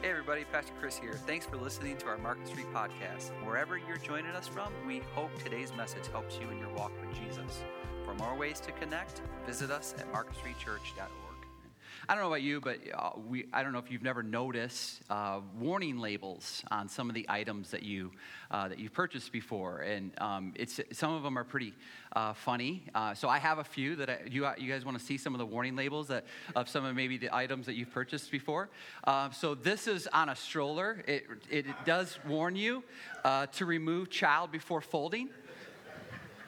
Hey everybody, Pastor Chris here. Thanks for listening to our Market Street Podcast. Wherever you're joining us from, we hope today's message helps you in your walk with Jesus. For more ways to connect, visit us at marketstreetchurch.org. I don't know about you, but I don't know if you've never noticed warning labels on some of the items that you've purchased before, and some of them are pretty funny. So I have a few that you guys want to see some of the warning labels of some of maybe the items that you've purchased before. So this is on a stroller. It does warn you to remove child before folding.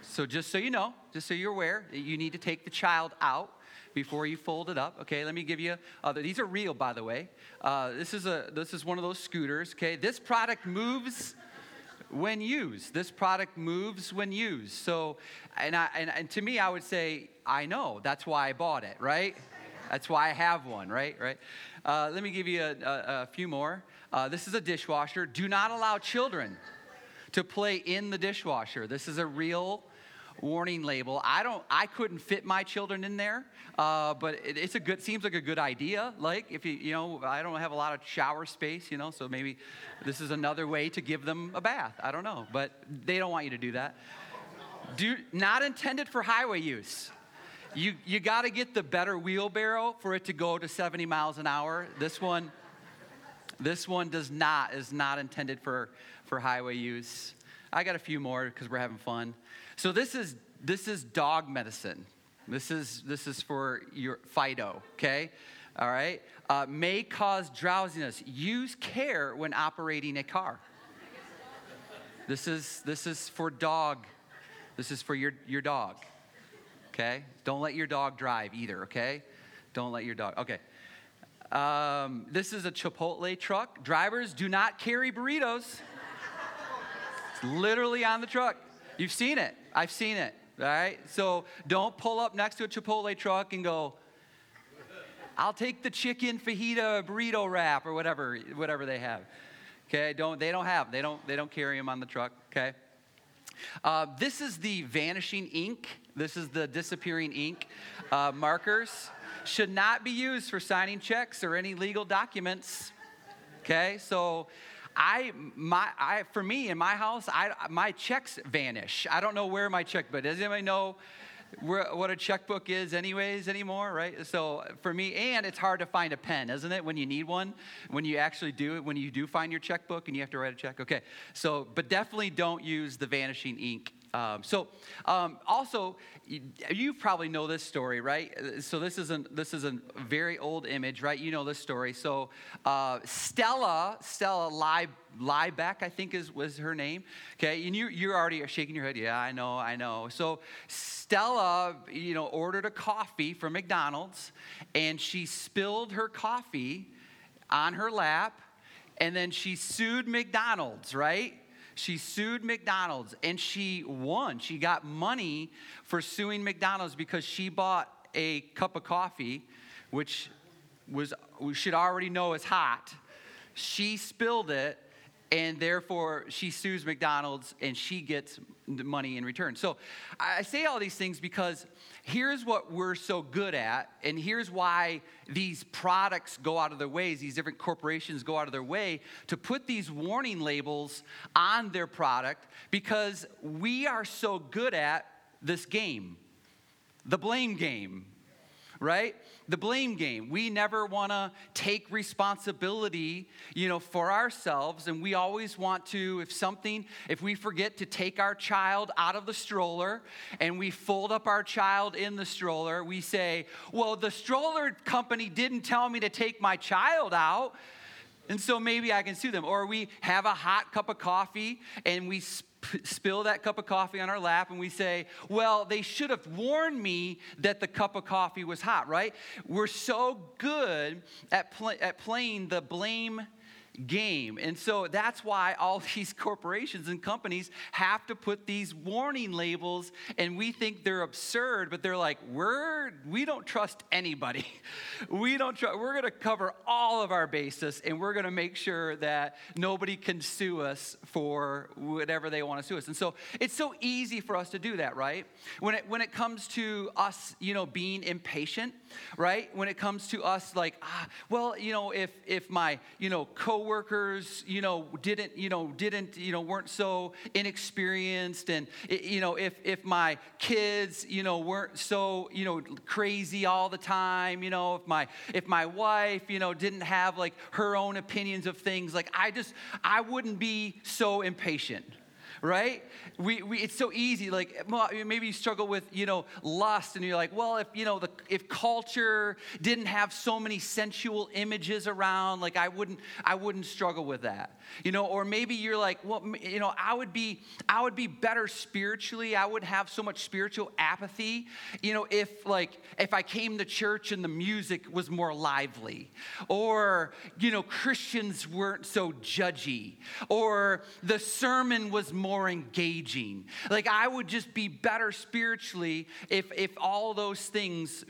So just so you know, just so you're aware, you need to take the child out before you fold it up. Okay, let me give you other. These are real, by the way. This is one of those scooters. Okay, this product moves when used. So, and to me, I would say, I know. That's why I bought it, right? That's why I have one, right? Let me give you a few more. This is a dishwasher. Do not allow children to play in the dishwasher. This is a real warning label. I couldn't fit my children in there, but it's a good. Seems like a good idea. Like if you know, I don't have a lot of shower space, so maybe this is another way to give them a bath. I don't know, but they don't want you to do that. Not intended for highway use. You got to get the better wheelbarrow for it to go to 70 miles an hour. This one is not intended for highway use. I got a few more because we're having fun. So this is dog medicine. This is for your Fido. Okay, all right. May cause drowsiness. Use care when operating a car. This is for dog. This is for your dog. Okay. Don't let your dog drive either. Okay. Don't let your dog. Okay. This is a Chipotle truck. Drivers do not carry burritos. Literally on the truck. You've seen it. I've seen it. All right? So don't pull up next to a Chipotle truck and go, I'll take the chicken fajita burrito wrap or whatever they have. Okay? They don't carry them on the truck. Okay? This is the vanishing ink. This is the disappearing ink. Markers should not be used for signing checks or any legal documents. Okay? So for me in my house, my checks vanish. I don't know where my check, but does anybody know what a checkbook is anymore, right? So for me, and it's hard to find a pen, isn't it? When you need one, when you do find your checkbook and you have to write a check. Okay, so, but definitely don't use the vanishing ink. Also, you probably know this story, right? So this is a very old image, right? You know this story. So Stella Liebeck, I think was her name. Okay, and you're already shaking your head. Yeah, I know. So Stella, ordered a coffee from McDonald's, and she spilled her coffee on her lap, and then she sued McDonald's, right? She sued McDonald's, and she won. She got money for suing McDonald's because she bought a cup of coffee, which we should already know is hot. She spilled it, and therefore she sues McDonald's, and she gets money in return. So I say all these things because here's what we're so good at, and here's why these products go out of their ways, these different corporations go out of their way to put these warning labels on their product, because we are so good at this game, the blame game, right? The blame game. We never want to take responsibility, for ourselves, and we always want to, if we forget to take our child out of the stroller and we fold up our child in the stroller, we say, well, the stroller company didn't tell me to take my child out, and so maybe I can sue them. Or we have a hot cup of coffee and we spill that cup of coffee on our lap, and we say, well, they should have warned me that the cup of coffee was hot, right? We're so good at playing the blame game. And so that's why all these corporations and companies have to put these warning labels, and we think they're absurd, but they're like, we don't trust anybody. We're going to cover all of our bases, and we're going to make sure that nobody can sue us for whatever they want to sue us. And so it's so easy for us to do that, right? When it comes to us, being impatient, right? When it comes to us like, if my, coworkers, weren't so inexperienced, and if my kids, weren't so, crazy all the time, if my wife, didn't have like her own opinions of things, like I wouldn't be so impatient. Right? It's so easy. Like, maybe you struggle with, lust, and you're like, well, if culture didn't have so many sensual images around, like I wouldn't struggle with that. Or maybe you're like, well, I would be better spiritually. I would have so much spiritual apathy, if I came to church and the music was more lively, or, Christians weren't so judgy, or the sermon was more engaging. Like, I would just be better spiritually if all those things,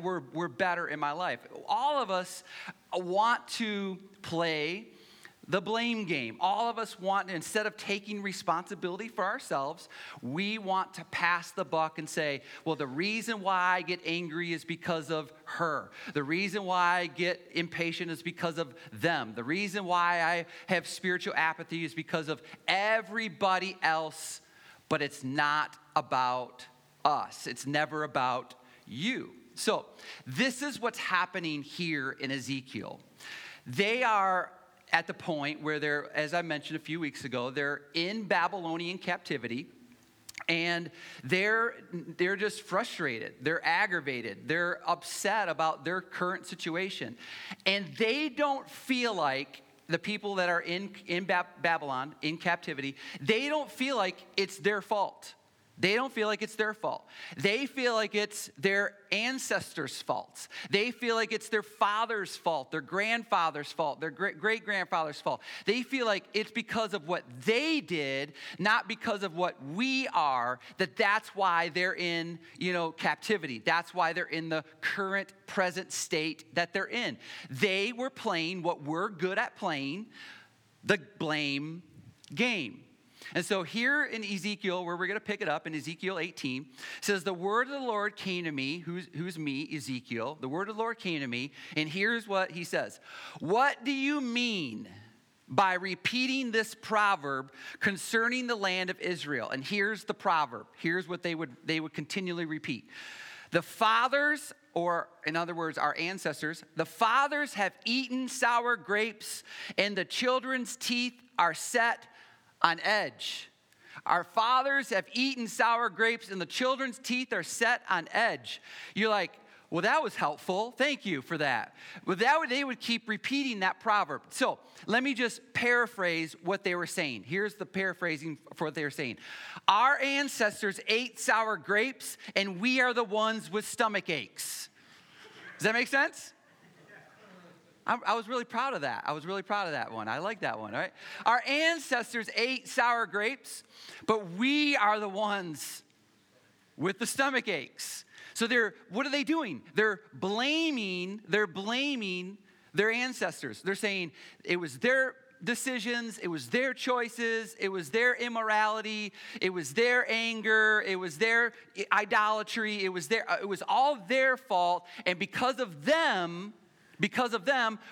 were better in my life. All of us want to play the blame game. All of us want, instead of taking responsibility for ourselves, we want to pass the buck and say, well, the reason why I get angry is because of her. The reason why I get impatient is because of them. The reason why I have spiritual apathy is because of everybody else, but it's not about us. It's never about you. So this is what's happening here in Ezekiel. They are at the point where they're, as I mentioned a few weeks ago, they're in Babylonian captivity, and they're just frustrated, they're aggravated, they're upset about their current situation, and they don't feel like, the people that are in Babylon, in captivity, they don't feel like it's their fault. They don't feel like it's their fault. They feel like it's their ancestors' faults. They feel like it's their father's fault, their grandfather's fault, their great-grandfather's fault. They feel like it's because of what they did, not because of what we are, that's why they're in, captivity. That's why they're in the current present state that they're in. They were playing what we're good at playing, the blame game. And so here in Ezekiel, where we're going to pick it up in Ezekiel 18, says, the word of the Lord came to me, who's me, Ezekiel, the word of the Lord came to me, and here's what he says. What do you mean by repeating this proverb concerning the land of Israel? And here's the proverb. Here's what they would continually repeat. The fathers, or in other words, our ancestors, the fathers have eaten sour grapes, and the children's teeth are set on edge. Our fathers have eaten sour grapes, and the children's teeth are set on edge. You're like, well, that was helpful. Thank you for that. Well, they would keep repeating that proverb. So let me just paraphrase what they were saying. Here's the paraphrasing for what they were saying. Our ancestors ate sour grapes, and we are the ones with stomach aches. Does that make sense? I was really proud of that. I was really proud of that one. I like that one, all right? Our ancestors ate sour grapes, but we are the ones with the stomach aches. So what are they doing? They're blaming their ancestors. They're saying it was their decisions, it was their choices, it was their immorality, it was their anger, it was their idolatry, it was all their fault, and because of them,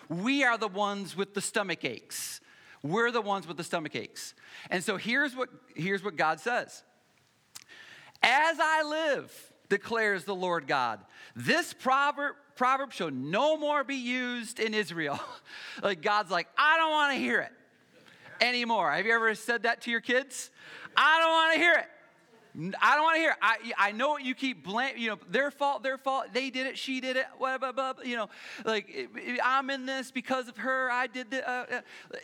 we are the ones with the stomach aches. We're the ones with the stomach aches. And so here's what God says. As I live, declares the Lord God, this proverb shall no more be used in Israel. Like, God's like, I don't want to hear it anymore. Have you ever said that to your kids? I don't want to hear it. I don't want to hear it. I know what you keep blaming, their fault, they did it, she did it, blah, blah, blah, I'm in this because of her, I did this.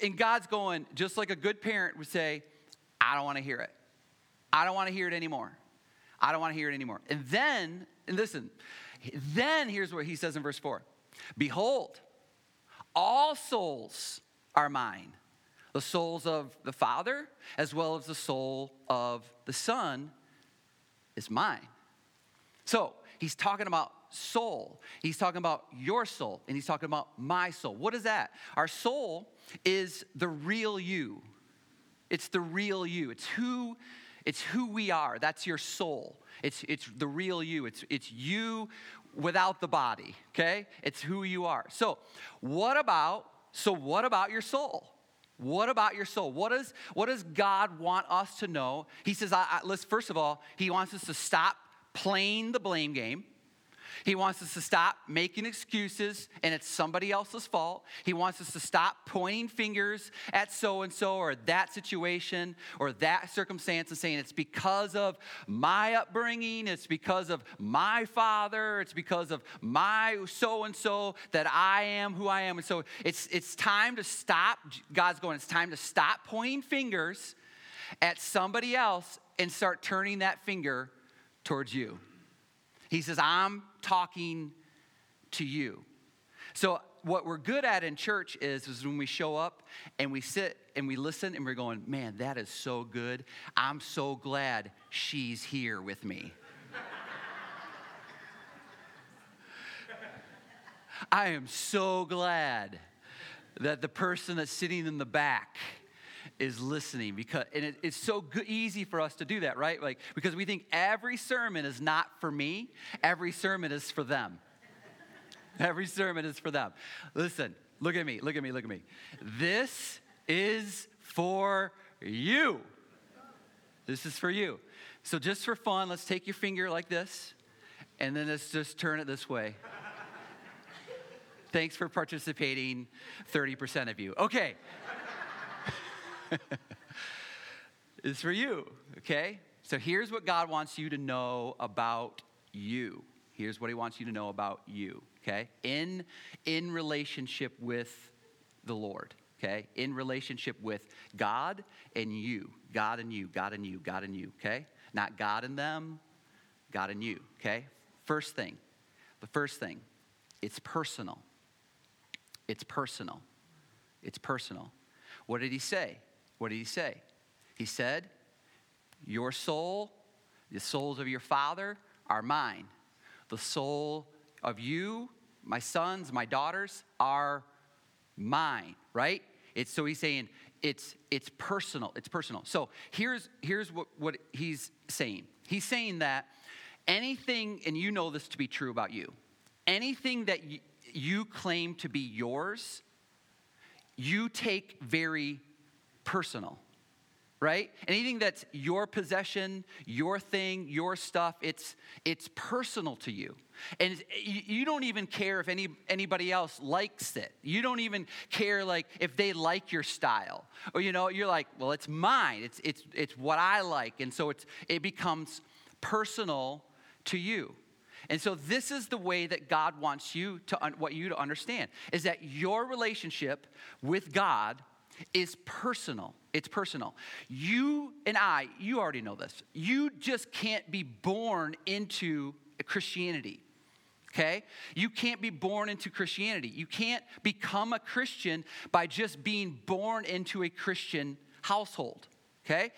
And God's going, just like a good parent would say, I don't want to hear it. I don't want to hear it anymore. I don't want to hear it anymore. And then, here's what he says in verse 4. Behold, all souls are mine. The souls of the Father, as well as the soul of the Son, is mine. So he's talking about soul. He's talking about your soul, and he's talking about my soul. What is that? Our soul is the real you. It's the real you. It's who we are. That's your soul. It's the real you. It's you without the body, okay? It's who you are. So what about your soul? What about your soul? What does God want us to know? He says, let's first of all, he wants us to stop playing the blame game. He wants us to stop making excuses and it's somebody else's fault. He wants us to stop pointing fingers at so-and-so or that situation or that circumstance and saying it's because of my upbringing, it's because of my father, it's because of my so-and-so that I am who I am. And so it's time to stop. God's going, it's time to stop pointing fingers at somebody else and start turning that finger towards you. He says, I'm talking to you. So what we're good at in church is when we show up and we sit and we listen and we're going, man, that is so good. I'm so glad she's here with me. I am so glad that the person that's sitting in the back is listening, because it's so easy for us to do that, right? Like, because we think every sermon is not for me, every sermon is for them. Every sermon is for them. Listen, look at me. This is for you. This is for you. So just for fun, let's take your finger like this, and then let's just turn it this way. Thanks for participating, 30% of you. Okay. It's for you, okay? So here's what God wants you to know about you. Here's what he wants you to know about you, okay? In relationship with the Lord, okay? In relationship with God and you. God and you, God and you, God and you, okay? Not God and them, God and you, okay? The first thing, it's personal. It's personal. It's personal. What did he say? He said, your soul, the souls of your father are mine. The soul of you, my sons, my daughters, are mine, right? So he's saying it's personal. It's personal. So here's what he's saying. He's saying that anything, and you know this to be true about you, anything that you claim to be yours, you take very personal, right? Anything that's your possession, your thing, your stuff, it's personal to you. And you don't even care if anybody else likes it. You don't even care like if they like your style. Or you know, you're like, well, it's mine. It's what I like. And so it becomes personal to you. And so this is the way that God wants you to understand is that your relationship with God is personal. It's personal. You and I, you already know this. You just can't be born into Christianity. Okay? You can't be born into Christianity. You can't become a Christian by just being born into a Christian household. Okay?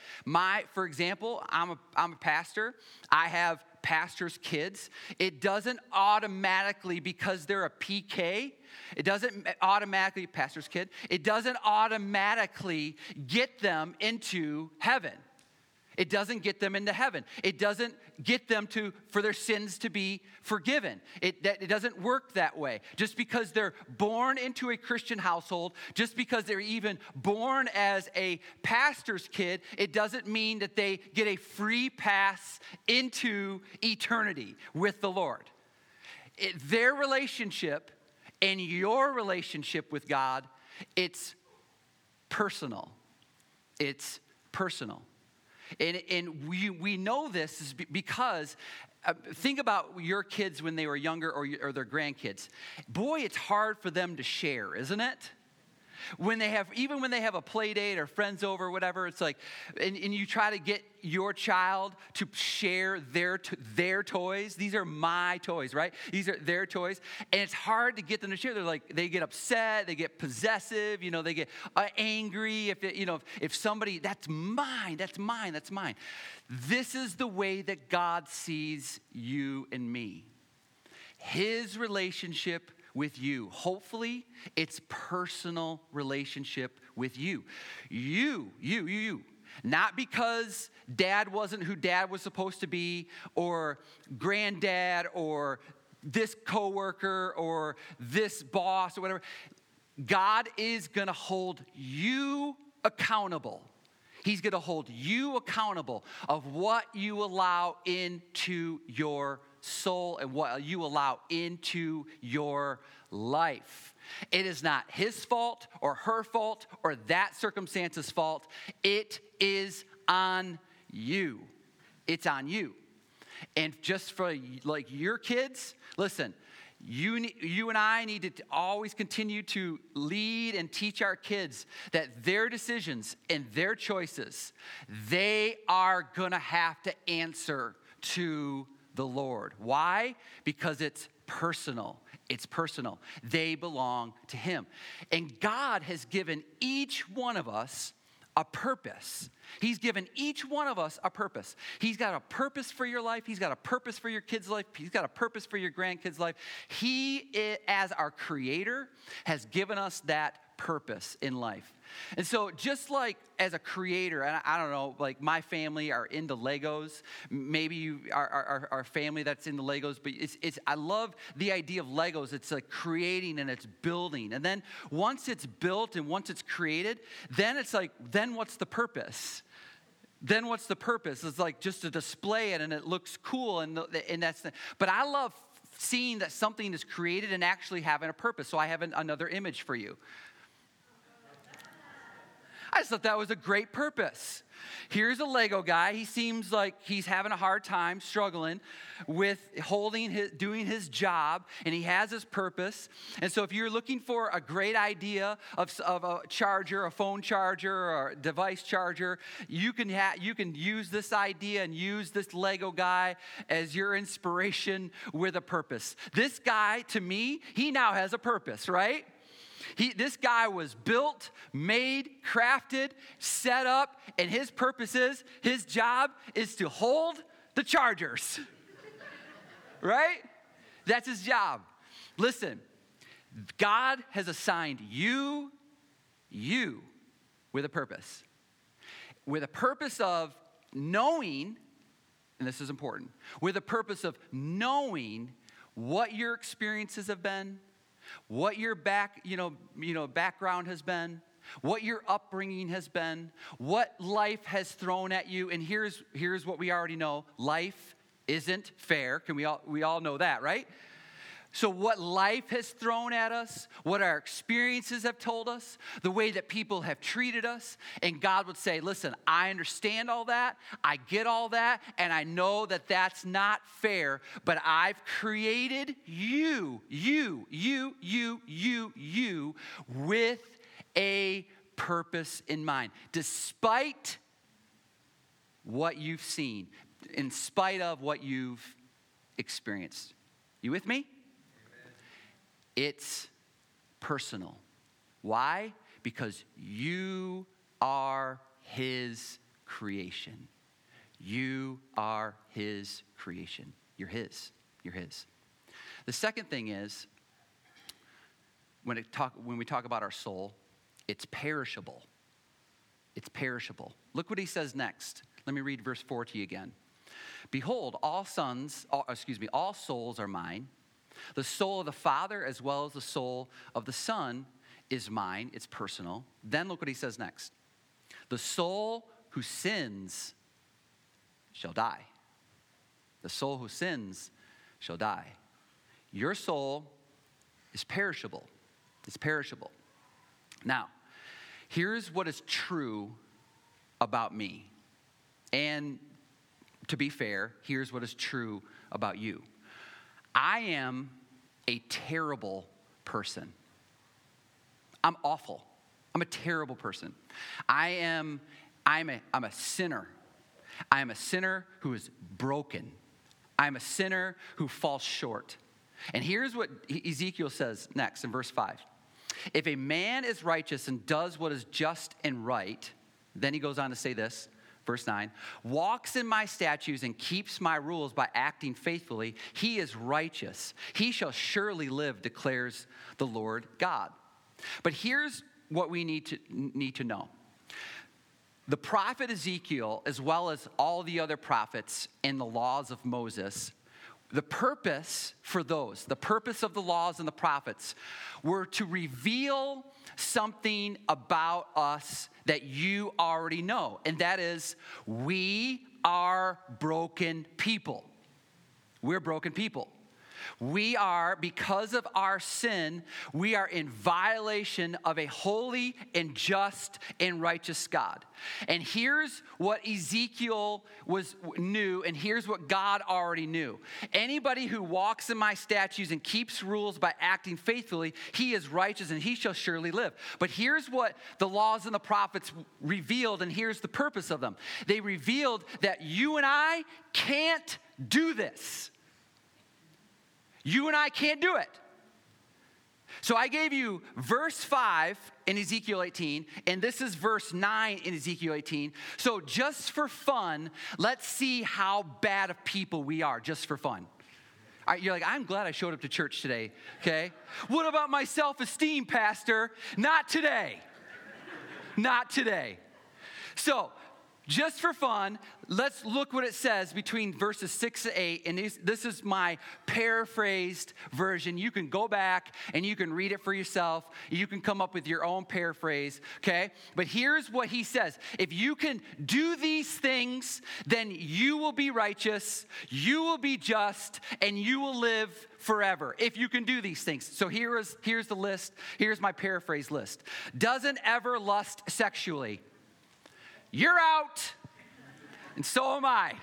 For example, I'm a pastor. I have pastor's kids. It doesn't automatically, because they're a PK, it doesn't automatically, pastor's kid, it doesn't automatically get them into heaven. It doesn't get them into heaven. It doesn't get them for their sins to be forgiven. It doesn't work that way. Just because they're born into a Christian household, just because they're even born as a pastor's kid, it doesn't mean that they get a free pass into eternity with the Lord. Their relationship and your relationship with God, it's personal. It's personal. And we know this is because think about your kids when they were younger or their grandkids. Boy, it's hard for them to share, isn't it? Even when they have a play date or friends over or whatever, it's like, and you try to get your child to share their toys. These are my toys, right? These are their toys. And it's hard to get them to share. They're like, they get upset, they get possessive, they get angry. If somebody, that's mine. This is the way that God sees you and me. His relationship with you. Hopefully, it's personal relationship with you. You. Not because dad wasn't who dad was supposed to be, or granddad, or this coworker, or this boss, or whatever. God is going to hold you accountable. He's going to hold you accountable of what you allow into your soul and what you allow into your life. It is not his fault or her fault or that circumstance's fault. It is on you. It's on you. And just for like your kids, listen, you and I need to always continue to lead and teach our kids that their decisions and their choices, they are going to have to answer to the Lord. Why? Because it's personal. It's personal. They belong to him. And God has given each one of us a purpose. He's given each one of us a purpose. He's got a purpose for your life. He's got a purpose for your kids' life. He's got a purpose for your grandkids' life. He, as our creator, has given us that purpose in life. And so just like as a creator, and I don't know, like my family are into Legos. Maybe you are family that's into Legos, but it's I love the idea of Legos. It's like creating and it's building. And then once it's built and once it's created, then it's like, then what's the purpose? Then what's the purpose? It's like just to display it and it looks cool and that's the, but I love seeing that something is created and actually having a purpose. So I have another image for you. I just thought that was a great purpose. Here's a Lego guy. He seems like he's having a hard time, struggling with doing his job, and he has his purpose. And so if you're looking for a great idea of a charger, a phone charger, or a device charger, you can use this idea and use this Lego guy as your inspiration with a purpose. This guy, to me, he now has a purpose, right? This guy was built, made, crafted, set up, and his purpose is, his job is to hold the chargers, right? That's his job. Listen, God has assigned you with a purpose of knowing, and this is important, with a purpose of knowing what your experiences have been, what your background has been, what your upbringing has been, what life has thrown at you. And here's what we already know. Life isn't fair. Can we all know that, right? So what life has thrown at us, what our experiences have told us, the way that people have treated us, and God would say, listen, I understand all that, I get all that, and I know that that's not fair, but I've created you with a purpose in mind. Despite what you've seen, in spite of what you've experienced. You with me? It's personal. Why? Because you are his creation. You are his creation. You're his. The second thing is, when we talk about our soul, it's perishable. It's perishable. Look what he says next. Let me read verse 4 to you again. Behold, all souls are mine. The soul of the Father as well as the soul of the Son is mine. It's personal. Then look what he says next. The soul who sins shall die. The soul who sins shall die. Your soul is perishable. It's perishable. Now, here's what is true about me. And to be fair, here's what is true about you. I am a terrible person. I'm awful. I'm a terrible person. I'm a sinner. I am a sinner who is broken. I'm a sinner who falls short. And here's what Ezekiel says next in verse 5. If a man is righteous and does what is just and right, then he goes on to say this, verse 9, walks in my statutes and keeps my rules by acting faithfully, he is righteous. He shall surely live, declares the Lord God. But here's what we need to know. The prophet Ezekiel, as well as all the other prophets in the laws of Moses, the purpose of the laws and the prophets were to reveal something about us that you already know, and that is we are broken people. We're broken people. We are, because of our sin, we are in violation of a holy and just and righteous God. And here's what Ezekiel knew, and here's what God already knew. Anybody who walks in my statutes and keeps rules by acting faithfully, he is righteous and he shall surely live. But here's what the laws and the prophets revealed, and here's the purpose of them. They revealed that you and I can't do this. You and I can't do it. So I gave you verse 5 in Ezekiel 18, and this is verse 9 in Ezekiel 18. So just for fun, let's see how bad of people we are, just for fun. All right, you're like, I'm glad I showed up to church today, okay? What about my self-esteem, Pastor? Not today. Not today. So just for fun, let's look what it says between verses 6 to 8, and this is my paraphrased version. You can go back and you can read it for yourself. You can come up with your own paraphrase, okay? But here's what he says. If you can do these things, then you will be righteous, you will be just, and you will live forever if you can do these things. So here's the list. Here's my paraphrase list. Doesn't ever lust sexually. You're out, and so am I.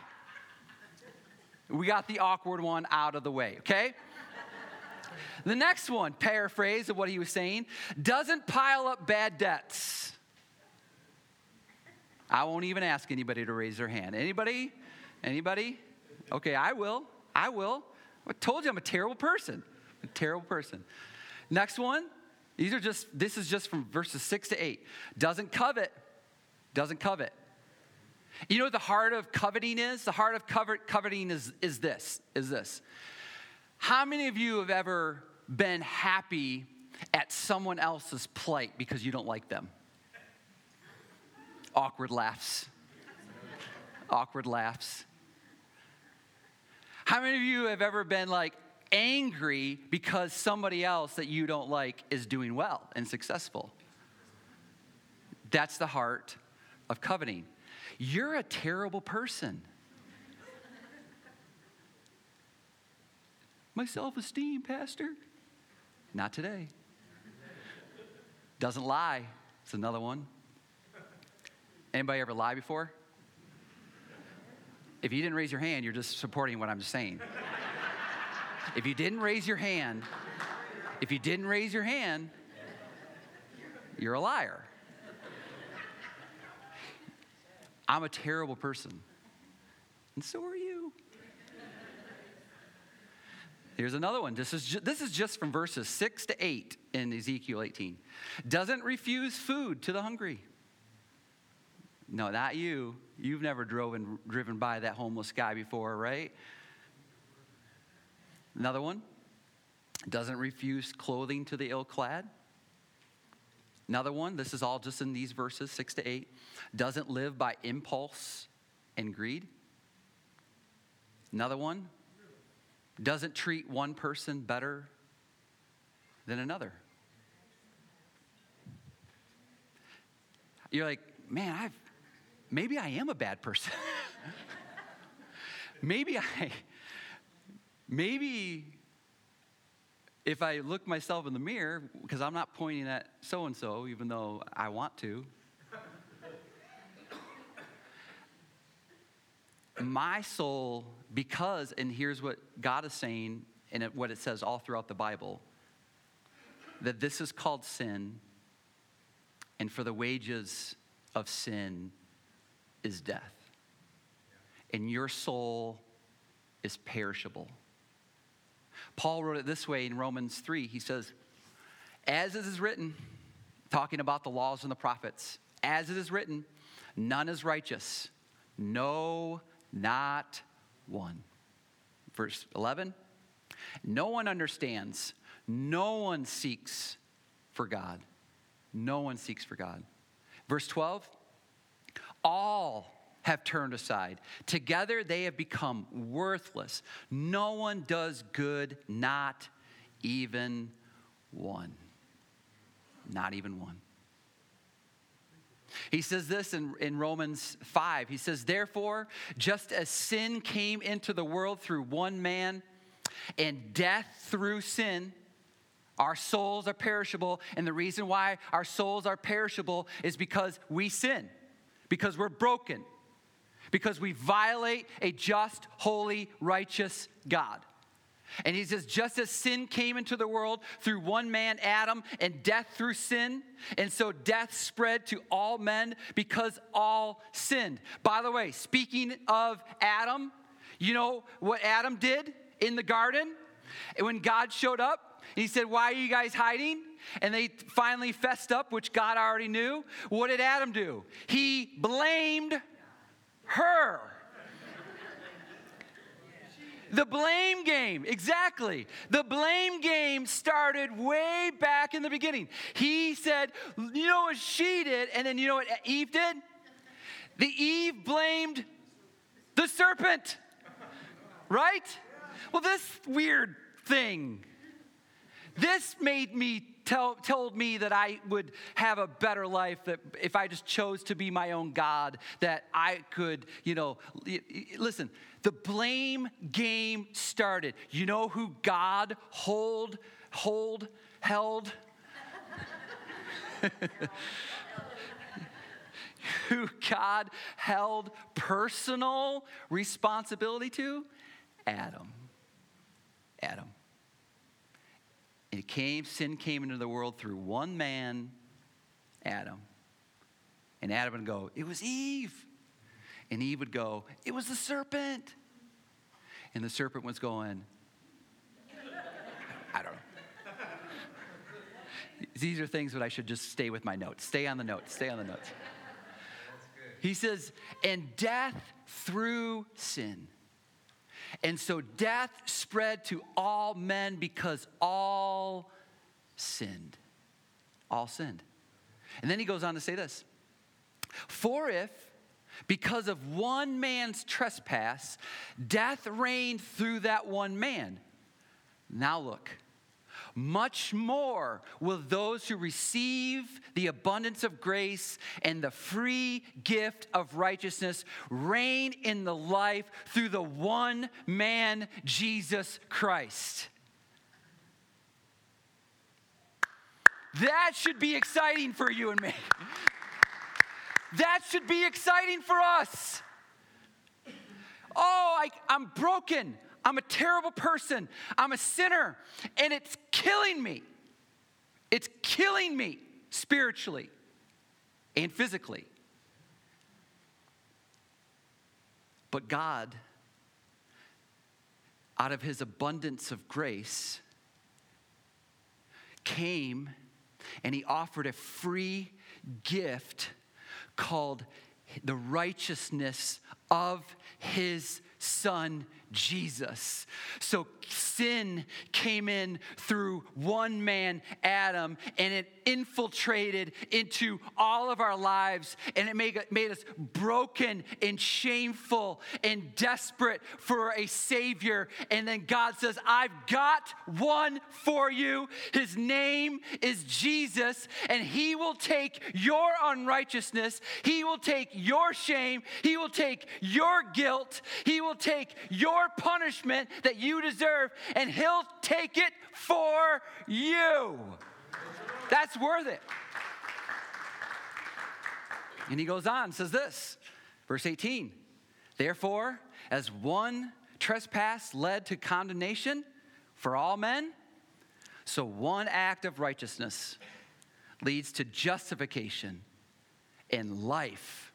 We got the awkward one out of the way, okay? The next one, paraphrase of what he was saying, doesn't pile up bad debts. I won't even ask anybody to raise their hand. Anybody? Anybody? Okay, I will. I told you I'm a terrible person. I'm a terrible person. Next one, this is just from verses 6 to 8. Doesn't covet. Doesn't covet. You know what the heart of coveting is? The heart of coveting is this. How many of you have ever been happy at someone else's plight because you don't like them? Awkward laughs. Awkward laughs. How many of you have ever been like angry because somebody else that you don't like is doing well and successful? That's the heart of coveting. You're a terrible person. My self-esteem, Pastor. Not today. Doesn't lie. It's another one. Anybody ever lie before? If you didn't raise your hand, you're just supporting what I'm saying. If you didn't raise your hand, you're a liar. I'm a terrible person. And so are you. Here's another one. This is just from verses 6 to 8 in Ezekiel 18. Doesn't refuse food to the hungry. No, not you. You've never driven by that homeless guy before, right? Another one. Doesn't refuse clothing to the ill-clad. Another one, this is all just in these verses, 6 to 8, doesn't live by impulse and greed. Another one, doesn't treat one person better than another. You're like, man, maybe I am a bad person. Maybe if I look myself in the mirror, because I'm not pointing at so-and-so, even though I want to. My soul, and here's what God is saying, and what it says all throughout the Bible, that this is called sin, And for the wages of sin is death. And your soul is perishable. Paul wrote it this way in Romans 3. He says, as it is written, talking about the laws and the prophets, as it is written, none is righteous. No, not one. Verse 11, no one understands. No one seeks for God. No one seeks for God. Verse 12, all have turned aside. Together they have become worthless. No one does good, not even one. Not even one. He says this in Romans 5. He says, therefore, just as sin came into the world through one man, and death through sin, our souls are perishable. And the reason why our souls are perishable is because we sin, because we're broken, because we violate a just, holy, righteous God. And he says, just as sin came into the world through one man, Adam, and death through sin, and so death spread to all men because all sinned. By the way, speaking of Adam, you know what Adam did in the garden? When God showed up, he said, why are you guys hiding? And they finally fessed up, which God already knew. What did Adam do? He blamed her. The blame game, exactly. The blame game started way back in the beginning. He said, you know what she did, and then you know what Eve did? The Eve blamed the serpent, right? Well, this weird thing, this made me told me that I would have a better life, that if I just chose to be my own God, that I could, you know. Listen, the blame game started. You know who God held? Who God held personal responsibility to? Adam. Sin came into the world through one man, Adam. And Adam would go, it was Eve. And Eve would go, it was the serpent. And the serpent was going, I don't know. These are things that I should just stay with my notes. Stay on the notes. That's good. He says, and death through sin. And so death spread to all men because all sinned. All sinned. And then he goes on to say this. For if, because of one man's trespass, death reigned through that one man. Now look, much more will those who receive the abundance of grace and the free gift of righteousness reign in the life through the one man, Jesus Christ. That should be exciting for you and me. That should be exciting for us. Oh, I'm broken. I'm a terrible person. I'm a sinner. And it's killing me. It's killing me spiritually and physically. But God, out of his abundance of grace, came and he offered a free gift called the righteousness of his Son, Jesus. So sin came in through one man, Adam, and it infiltrated into all of our lives, and it made us broken and shameful and desperate for a Savior. And then God says, I've got one for you. His name is Jesus, and he will take your unrighteousness. He will take your shame. He will take your guilt. He will take your punishment that you deserve, and he'll take it for you. That's worth it. And he goes on, says this, verse 18, therefore, as one trespass led to condemnation for all men, so one act of righteousness leads to justification and life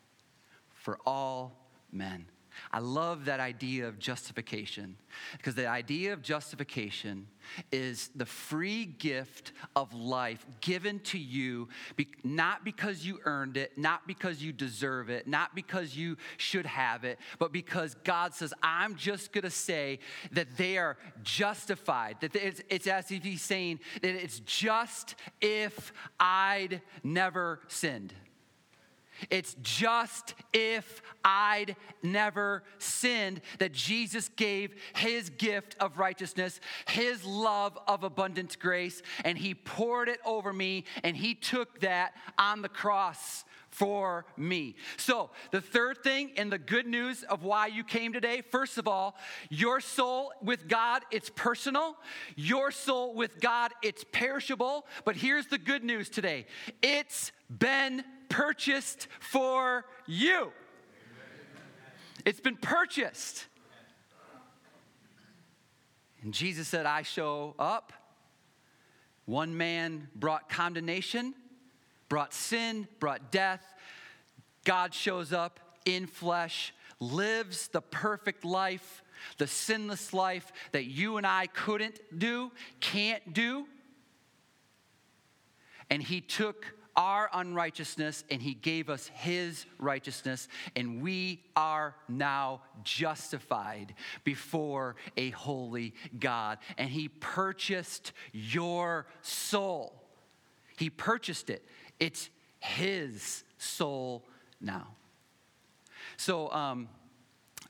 for all men. I love that idea of justification, because the idea of justification is the free gift of life given to you, not because you earned it, not because you deserve it, not because you should have it, but because God says, I'm just going to say that they are justified, that it's as if he's saying that it's just if I'd never sinned. It's just if I'd never sinned that Jesus gave his gift of righteousness, his love of abundant grace, and he poured it over me, and he took that on the cross for me. So the third thing in the good news of why you came today, first of all, your soul with God, it's personal. Your soul with God, it's perishable. But here's the good news today. It's been purchased for you. It's been purchased. And Jesus said, I show up. One man brought condemnation, brought sin, brought death. God shows up in flesh, lives the perfect life, the sinless life that you and I couldn't do, can't do. And he took our unrighteousness and he gave us his righteousness, and we are now justified before a holy God. And he purchased your soul. He purchased it. It's his soul now. So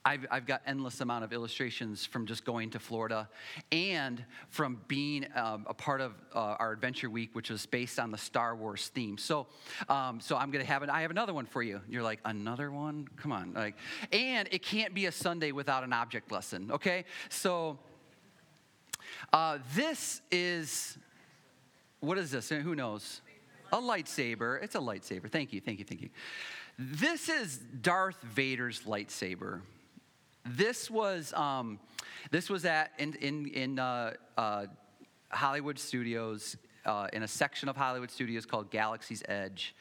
I've got endless amount of illustrations from just going to Florida and from being a part of our adventure week, which was based on the Star Wars theme. So I'm gonna have I have another one for you. You're like, another one? Come on! Like, and it can't be a Sunday without an object lesson. Okay, so this is what is this? Who knows? A lightsaber. It's a lightsaber. Thank you. This is Darth Vader's lightsaber. This was at in Hollywood Studios, in a section of Hollywood Studios called Galaxy's Edge,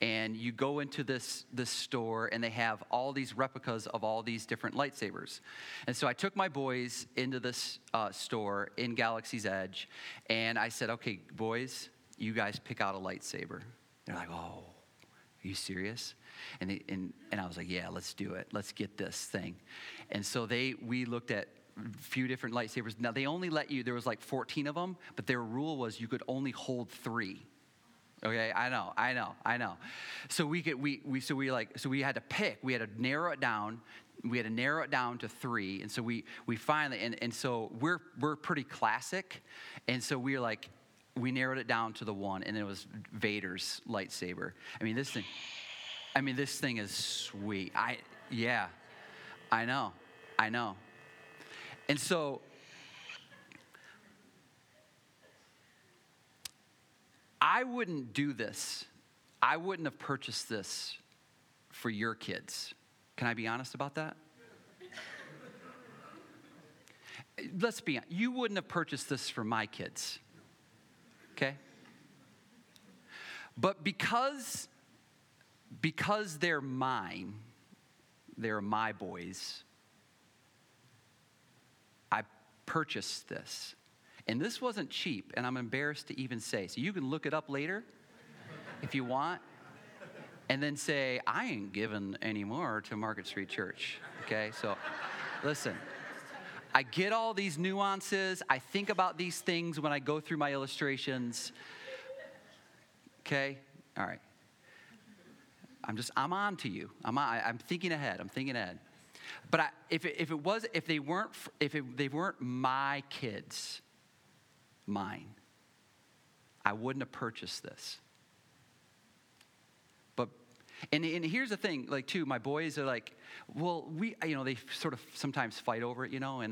and you go into this store and they have all these replicas of all these different lightsabers. And so I took my boys into this store in Galaxy's Edge, and I said, "Okay, boys, you guys pick out a lightsaber." They're like, "Oh, are you serious?" And I was like, yeah, let's do it. Let's get this thing. And so we looked at a few different lightsabers. Now, they only there was like 14 of them, but their rule was you could only hold 3. Okay, I know. So we had to pick. We had to narrow it down. We had to narrow it down to 3. And so we finally, and so we're pretty classic. And so we were like, we narrowed it down to the one, and it was Vader's lightsaber. I mean, this thing is sweet. I know. And so I wouldn't do this. I wouldn't have purchased this for your kids. Can I be honest about that? Let's be honest. You wouldn't have purchased this for my kids. Okay? But because they're mine, they're my boys, I purchased this. And this wasn't cheap, and I'm embarrassed to even say. So you can look it up later if you want, and then say, I ain't giving any more to Market Street Church. Okay, so listen. I get all these nuances. I think about these things when I go through my illustrations. Okay, all right. I'm on to you. I'm thinking ahead. But they weren't my kids, mine, I wouldn't have purchased this. But and here's the thing, like too, my boys are like, well, they sort of sometimes fight over it, and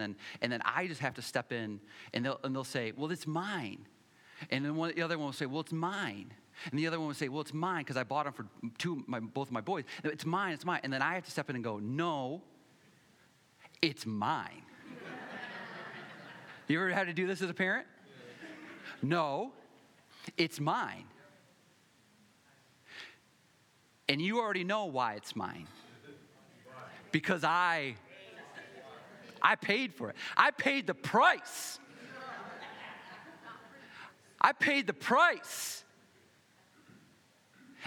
then I just have to step in, and they'll say, well, it's mine, and then the other one will say, well, it's mine. And the other one would say, well, it's mine because I bought them for both of my boys. It's mine. And then I have to step in and go, no, it's mine. You ever had to do this as a parent? No, it's mine. And you already know why it's mine. Because I paid for it. I paid the price. I paid the price.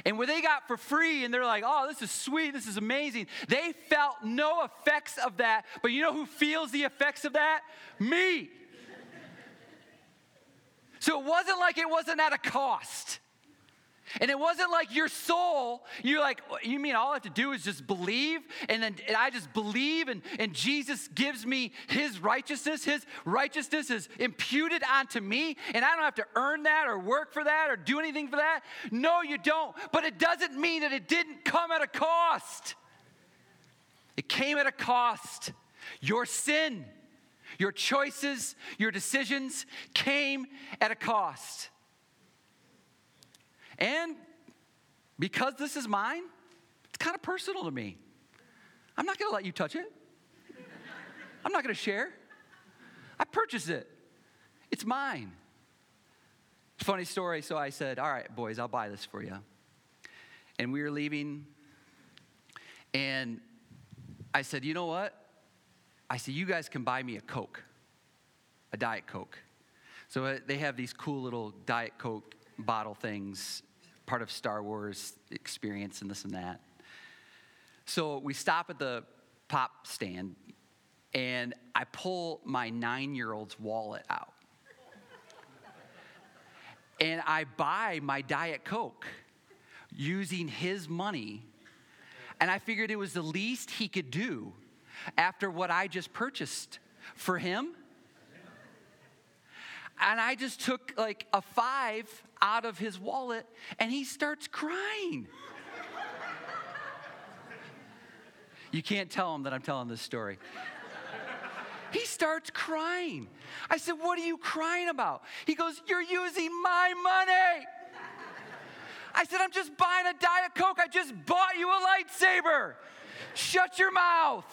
And what they got for free, and they're like, oh, this is sweet, this is amazing. They felt no effects of that. But you know who feels the effects of that? Me. So it wasn't like it wasn't at a cost. And it wasn't like your soul, you're like, you mean all I have to do is just believe? And then I just believe, and Jesus gives me his righteousness. His righteousness is imputed onto me, and I don't have to earn that or work for that or do anything for that. No, you don't. But it doesn't mean that it didn't come at a cost. It came at a cost. Your sin, your choices, your decisions came at a cost. And because this is mine, it's kind of personal to me. I'm not going to let you touch it. I'm not going to share. I purchased it. It's mine. Funny story. So I said, all right, boys, I'll buy this for you. And we were leaving. And I said, you know what? I said, you guys can buy me a Coke, a Diet Coke. So they have these cool little Diet Coke bottle things, part of Star Wars experience and this and that. So we stop at the pop stand, and I pull my 9-year-old's wallet out. And I buy my Diet Coke using his money, and I figured it was the least he could do after what I just purchased for him. And I just took like a $5 out of his wallet, and he starts crying. You can't tell him that I'm telling this story. He starts crying. I said, what are you crying about? He goes, you're using my money. I said, I'm just buying a Diet Coke. I just bought you a lightsaber. Shut your mouth.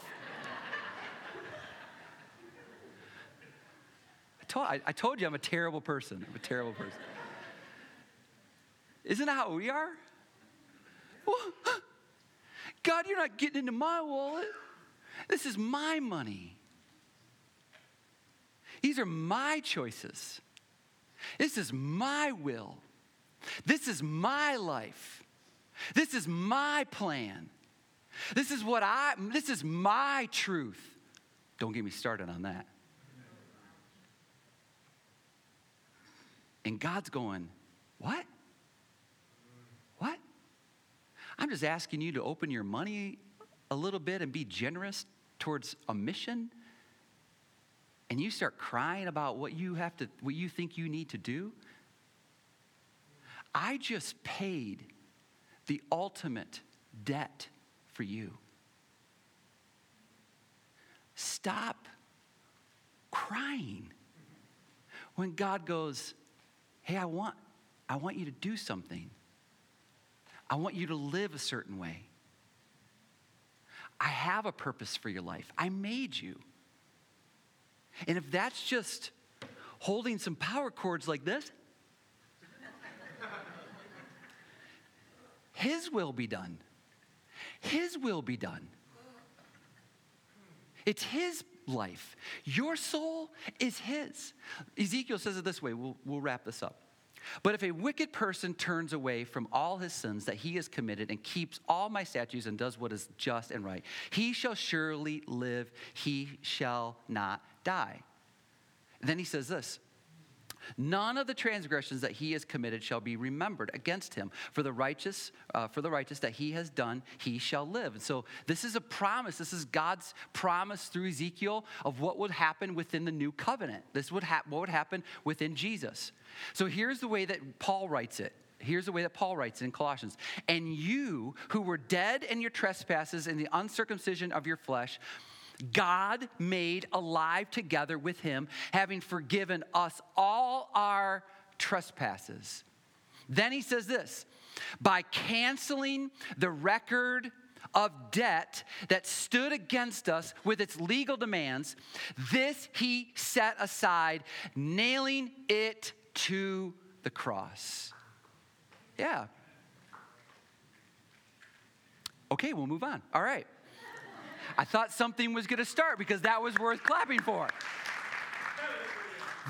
I told you I'm a terrible person. I'm a terrible person. Isn't that how we are? Well, God, you're not getting into my wallet. This is my money. These are my choices. This is my will. This is my life. This is my plan. This is my truth. Don't get me started on that. And God's going, what? What? I'm just asking you to open your money a little bit and be generous towards a mission. And you start crying about what you think you need to do. I just paid the ultimate debt for you. Stop crying when God goes, hey, I want you to do something. I want you to live a certain way. I have a purpose for your life. I made you. And if that's just holding some power cords like this, his will be done. His will be done. It's his life. Your soul is his. Ezekiel says it this way. We'll wrap this up. But if a wicked person turns away from all his sins that he has committed and keeps all my statutes and does what is just and right, he shall surely live. He shall not die. And then he says this. None of the transgressions that he has committed shall be remembered against him. For the righteous that he has done, he shall live. And so this is a promise. This is God's promise through Ezekiel of what would happen within the new covenant. This would what would happen within Jesus. So here's the way that Paul writes it. Here's the way that Paul writes it in Colossians. And you who were dead in your trespasses and the uncircumcision of your flesh, God made alive together with him, having forgiven us all our trespasses. Then he says this, by canceling the record of debt that stood against us with its legal demands, this he set aside, nailing it to the cross. Yeah. Okay, we'll move on. All right. I thought something was going to start because that was worth clapping for.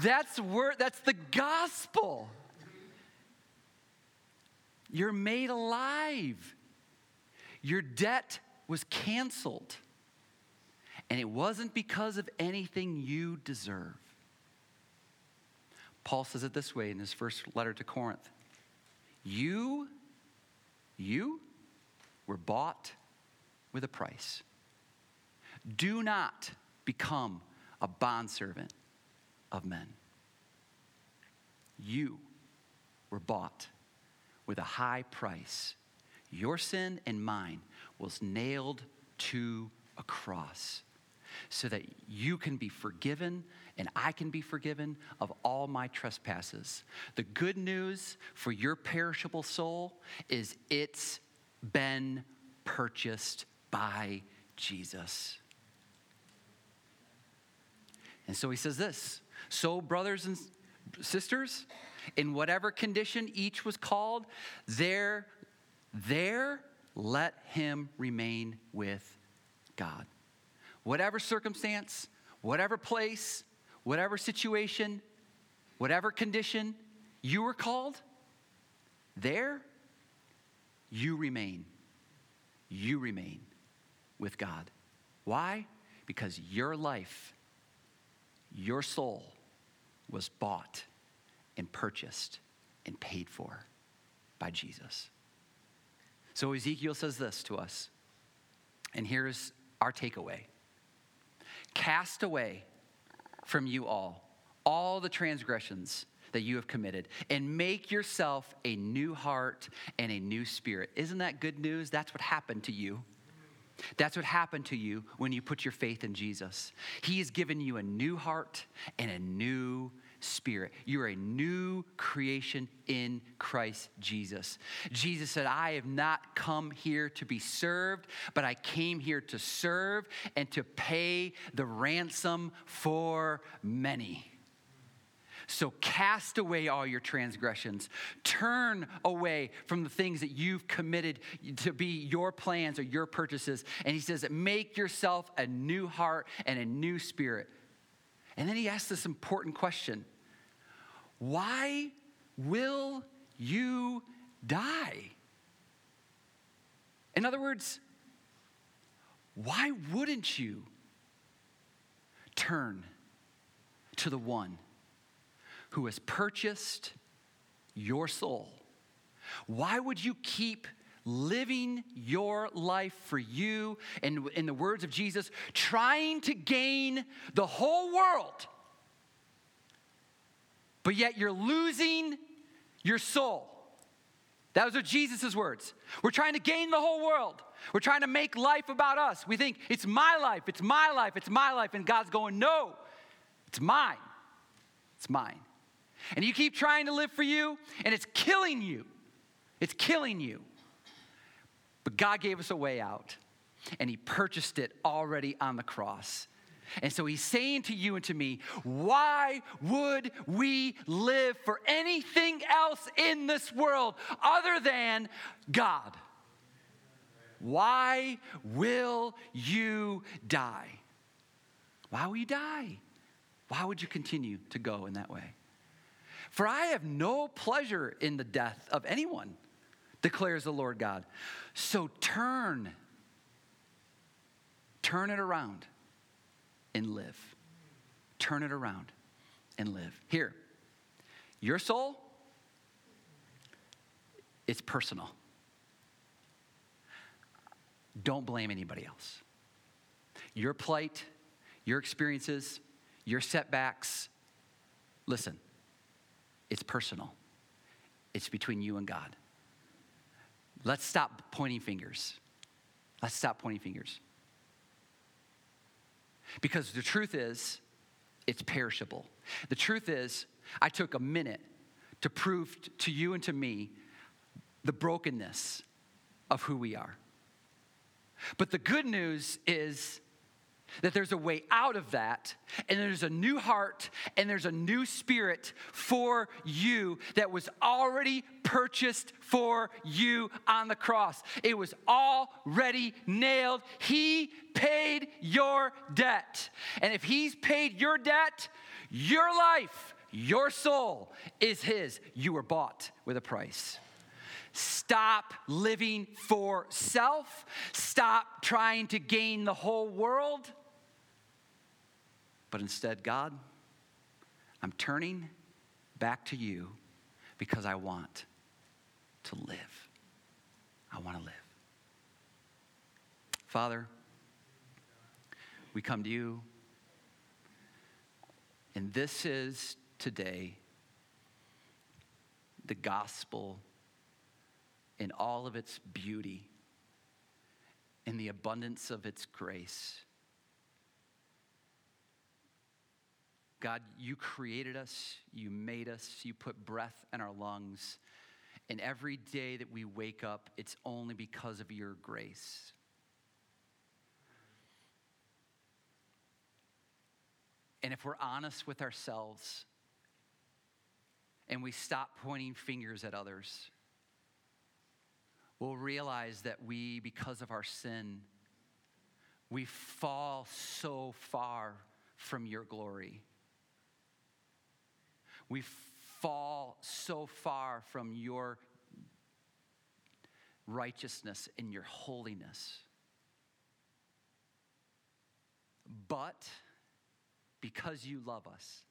That's the gospel. You're made alive. Your debt was canceled. And it wasn't because of anything you deserve. Paul says it this way in his first letter to Corinth. You were bought with a price. Do not become a bondservant of men. You were bought with a high price. Your sin and mine was nailed to a cross so that you can be forgiven and I can be forgiven of all my trespasses. The good news for your perishable soul is it's been purchased by Jesus. And so he says this, so brothers and sisters, in whatever condition each was called, there let him remain with God. Whatever circumstance, whatever place, whatever situation, whatever condition you were called, there you remain. You remain with God. Why? Because your life, your soul was bought and purchased and paid for by Jesus. So Ezekiel says this to us, and here's our takeaway. Cast away from you all the transgressions that you have committed, and make yourself a new heart and a new spirit. Isn't that good news? That's what happened to you. That's what happened to you when you put your faith in Jesus. He has given you a new heart and a new spirit. You're a new creation in Christ Jesus. Jesus said, I have not come here to be served, but I came here to serve and to pay the ransom for many. So cast away all your transgressions. Turn away from the things that you've committed to be your plans or your purchases. And he says, make yourself a new heart and a new spirit. And then he asks this important question. Why will you die? In other words, why wouldn't you turn to the one who has purchased your soul? Why would you keep living your life for you, and in the words of Jesus, trying to gain the whole world, but yet you're losing your soul? Those are Jesus' words. We're trying to gain the whole world. We're trying to make life about us. We think, it's my life, it's my life, it's my life, and God's going, no, it's mine, it's mine. And you keep trying to live for you, and it's killing you. It's killing you. But God gave us a way out, and he purchased it already on the cross. And so he's saying to you and to me, why would we live for anything else in this world other than God? Why will you die? Why will you die? Why would you continue to go in that way? For I have no pleasure in the death of anyone, declares the Lord God. So turn it around and live. Turn it around and live. Here, your soul, it's personal. Don't blame anybody else. Your plight, your experiences, your setbacks, listen, it's personal. It's between you and God. Let's stop pointing fingers. Let's stop pointing fingers. Because the truth is, it's perishable. The truth is, I took a minute to prove to you and to me the brokenness of who we are. But the good news is that there's a way out of that, and there's a new heart, and there's a new spirit for you that was already purchased for you on the cross. It was already nailed. He paid your debt. And if he's paid your debt, your life, your soul is his. You were bought with a price. Stop living for self. Stop trying to gain the whole world. But instead, God, I'm turning back to you because I want to live. I want to live. Father, we come to you, and this is today the gospel in all of its beauty, in the abundance of its grace. God, you created us, you made us, you put breath in our lungs, and every day that we wake up, it's only because of your grace. And if we're honest with ourselves, and we stop pointing fingers at others, we'll realize that we, because of our sin, we fall so far from your glory. We fall so far from your righteousness and your holiness. But because you love us,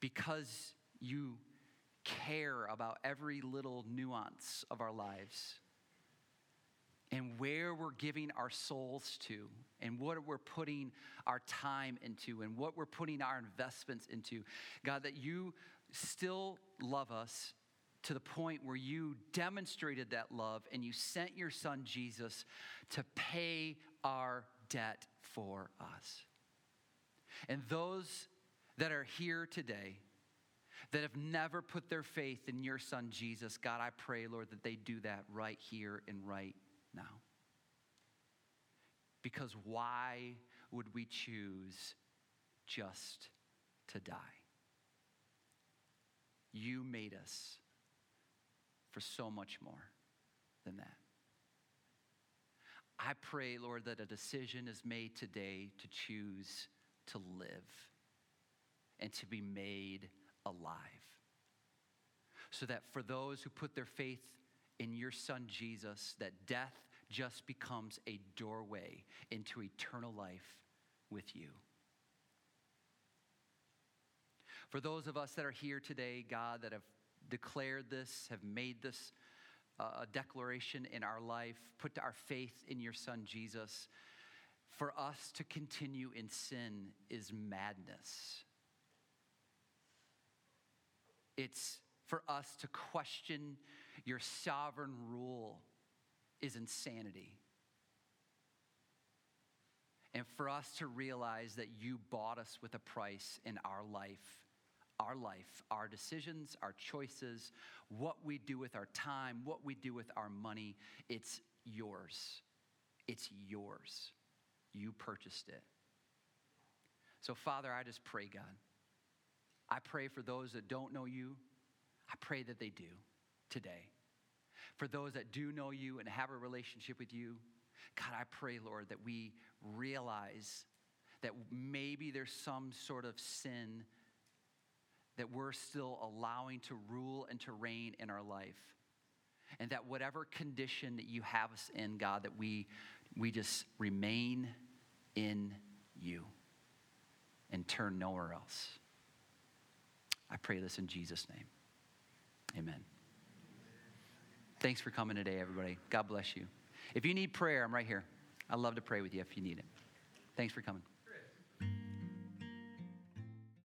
because you care about every little nuance of our lives and where we're giving our souls to and what we're putting our time into and what we're putting our investments into, God, that you still love us to the point where you demonstrated that love and you sent your son Jesus to pay our debt for us. And those that are here today that have never put their faith in your son, Jesus, God, I pray, Lord, that they do that right here and right now. Because why would we choose just to die? You made us for so much more than that. I pray, Lord, that a decision is made today to choose to live and to be made alive, so that for those who put their faith in your son Jesus, that death just becomes a doorway into eternal life with you. For those of us that are here today, God, that have declared this, have made this a declaration in our life, put our faith in your son Jesus, for us to continue in sin is madness. It's for us to question your sovereign rule is insanity. And for us to realize that you bought us with a price in our life, our decisions, our choices, what we do with our time, what we do with our money, it's yours. It's yours. You purchased it. So, Father, I just pray, God, I pray for those that don't know you. I pray that they do today. For those that do know you and have a relationship with you, God, I pray, Lord, that we realize that maybe there's some sort of sin that we're still allowing to rule and to reign in our life. And that whatever condition that you have us in, God, that we just remain in you and turn nowhere else. I pray this in Jesus' name. Amen. Thanks for coming today, everybody. God bless you. If you need prayer, I'm right here. I'd love to pray with you if you need it. Thanks for coming.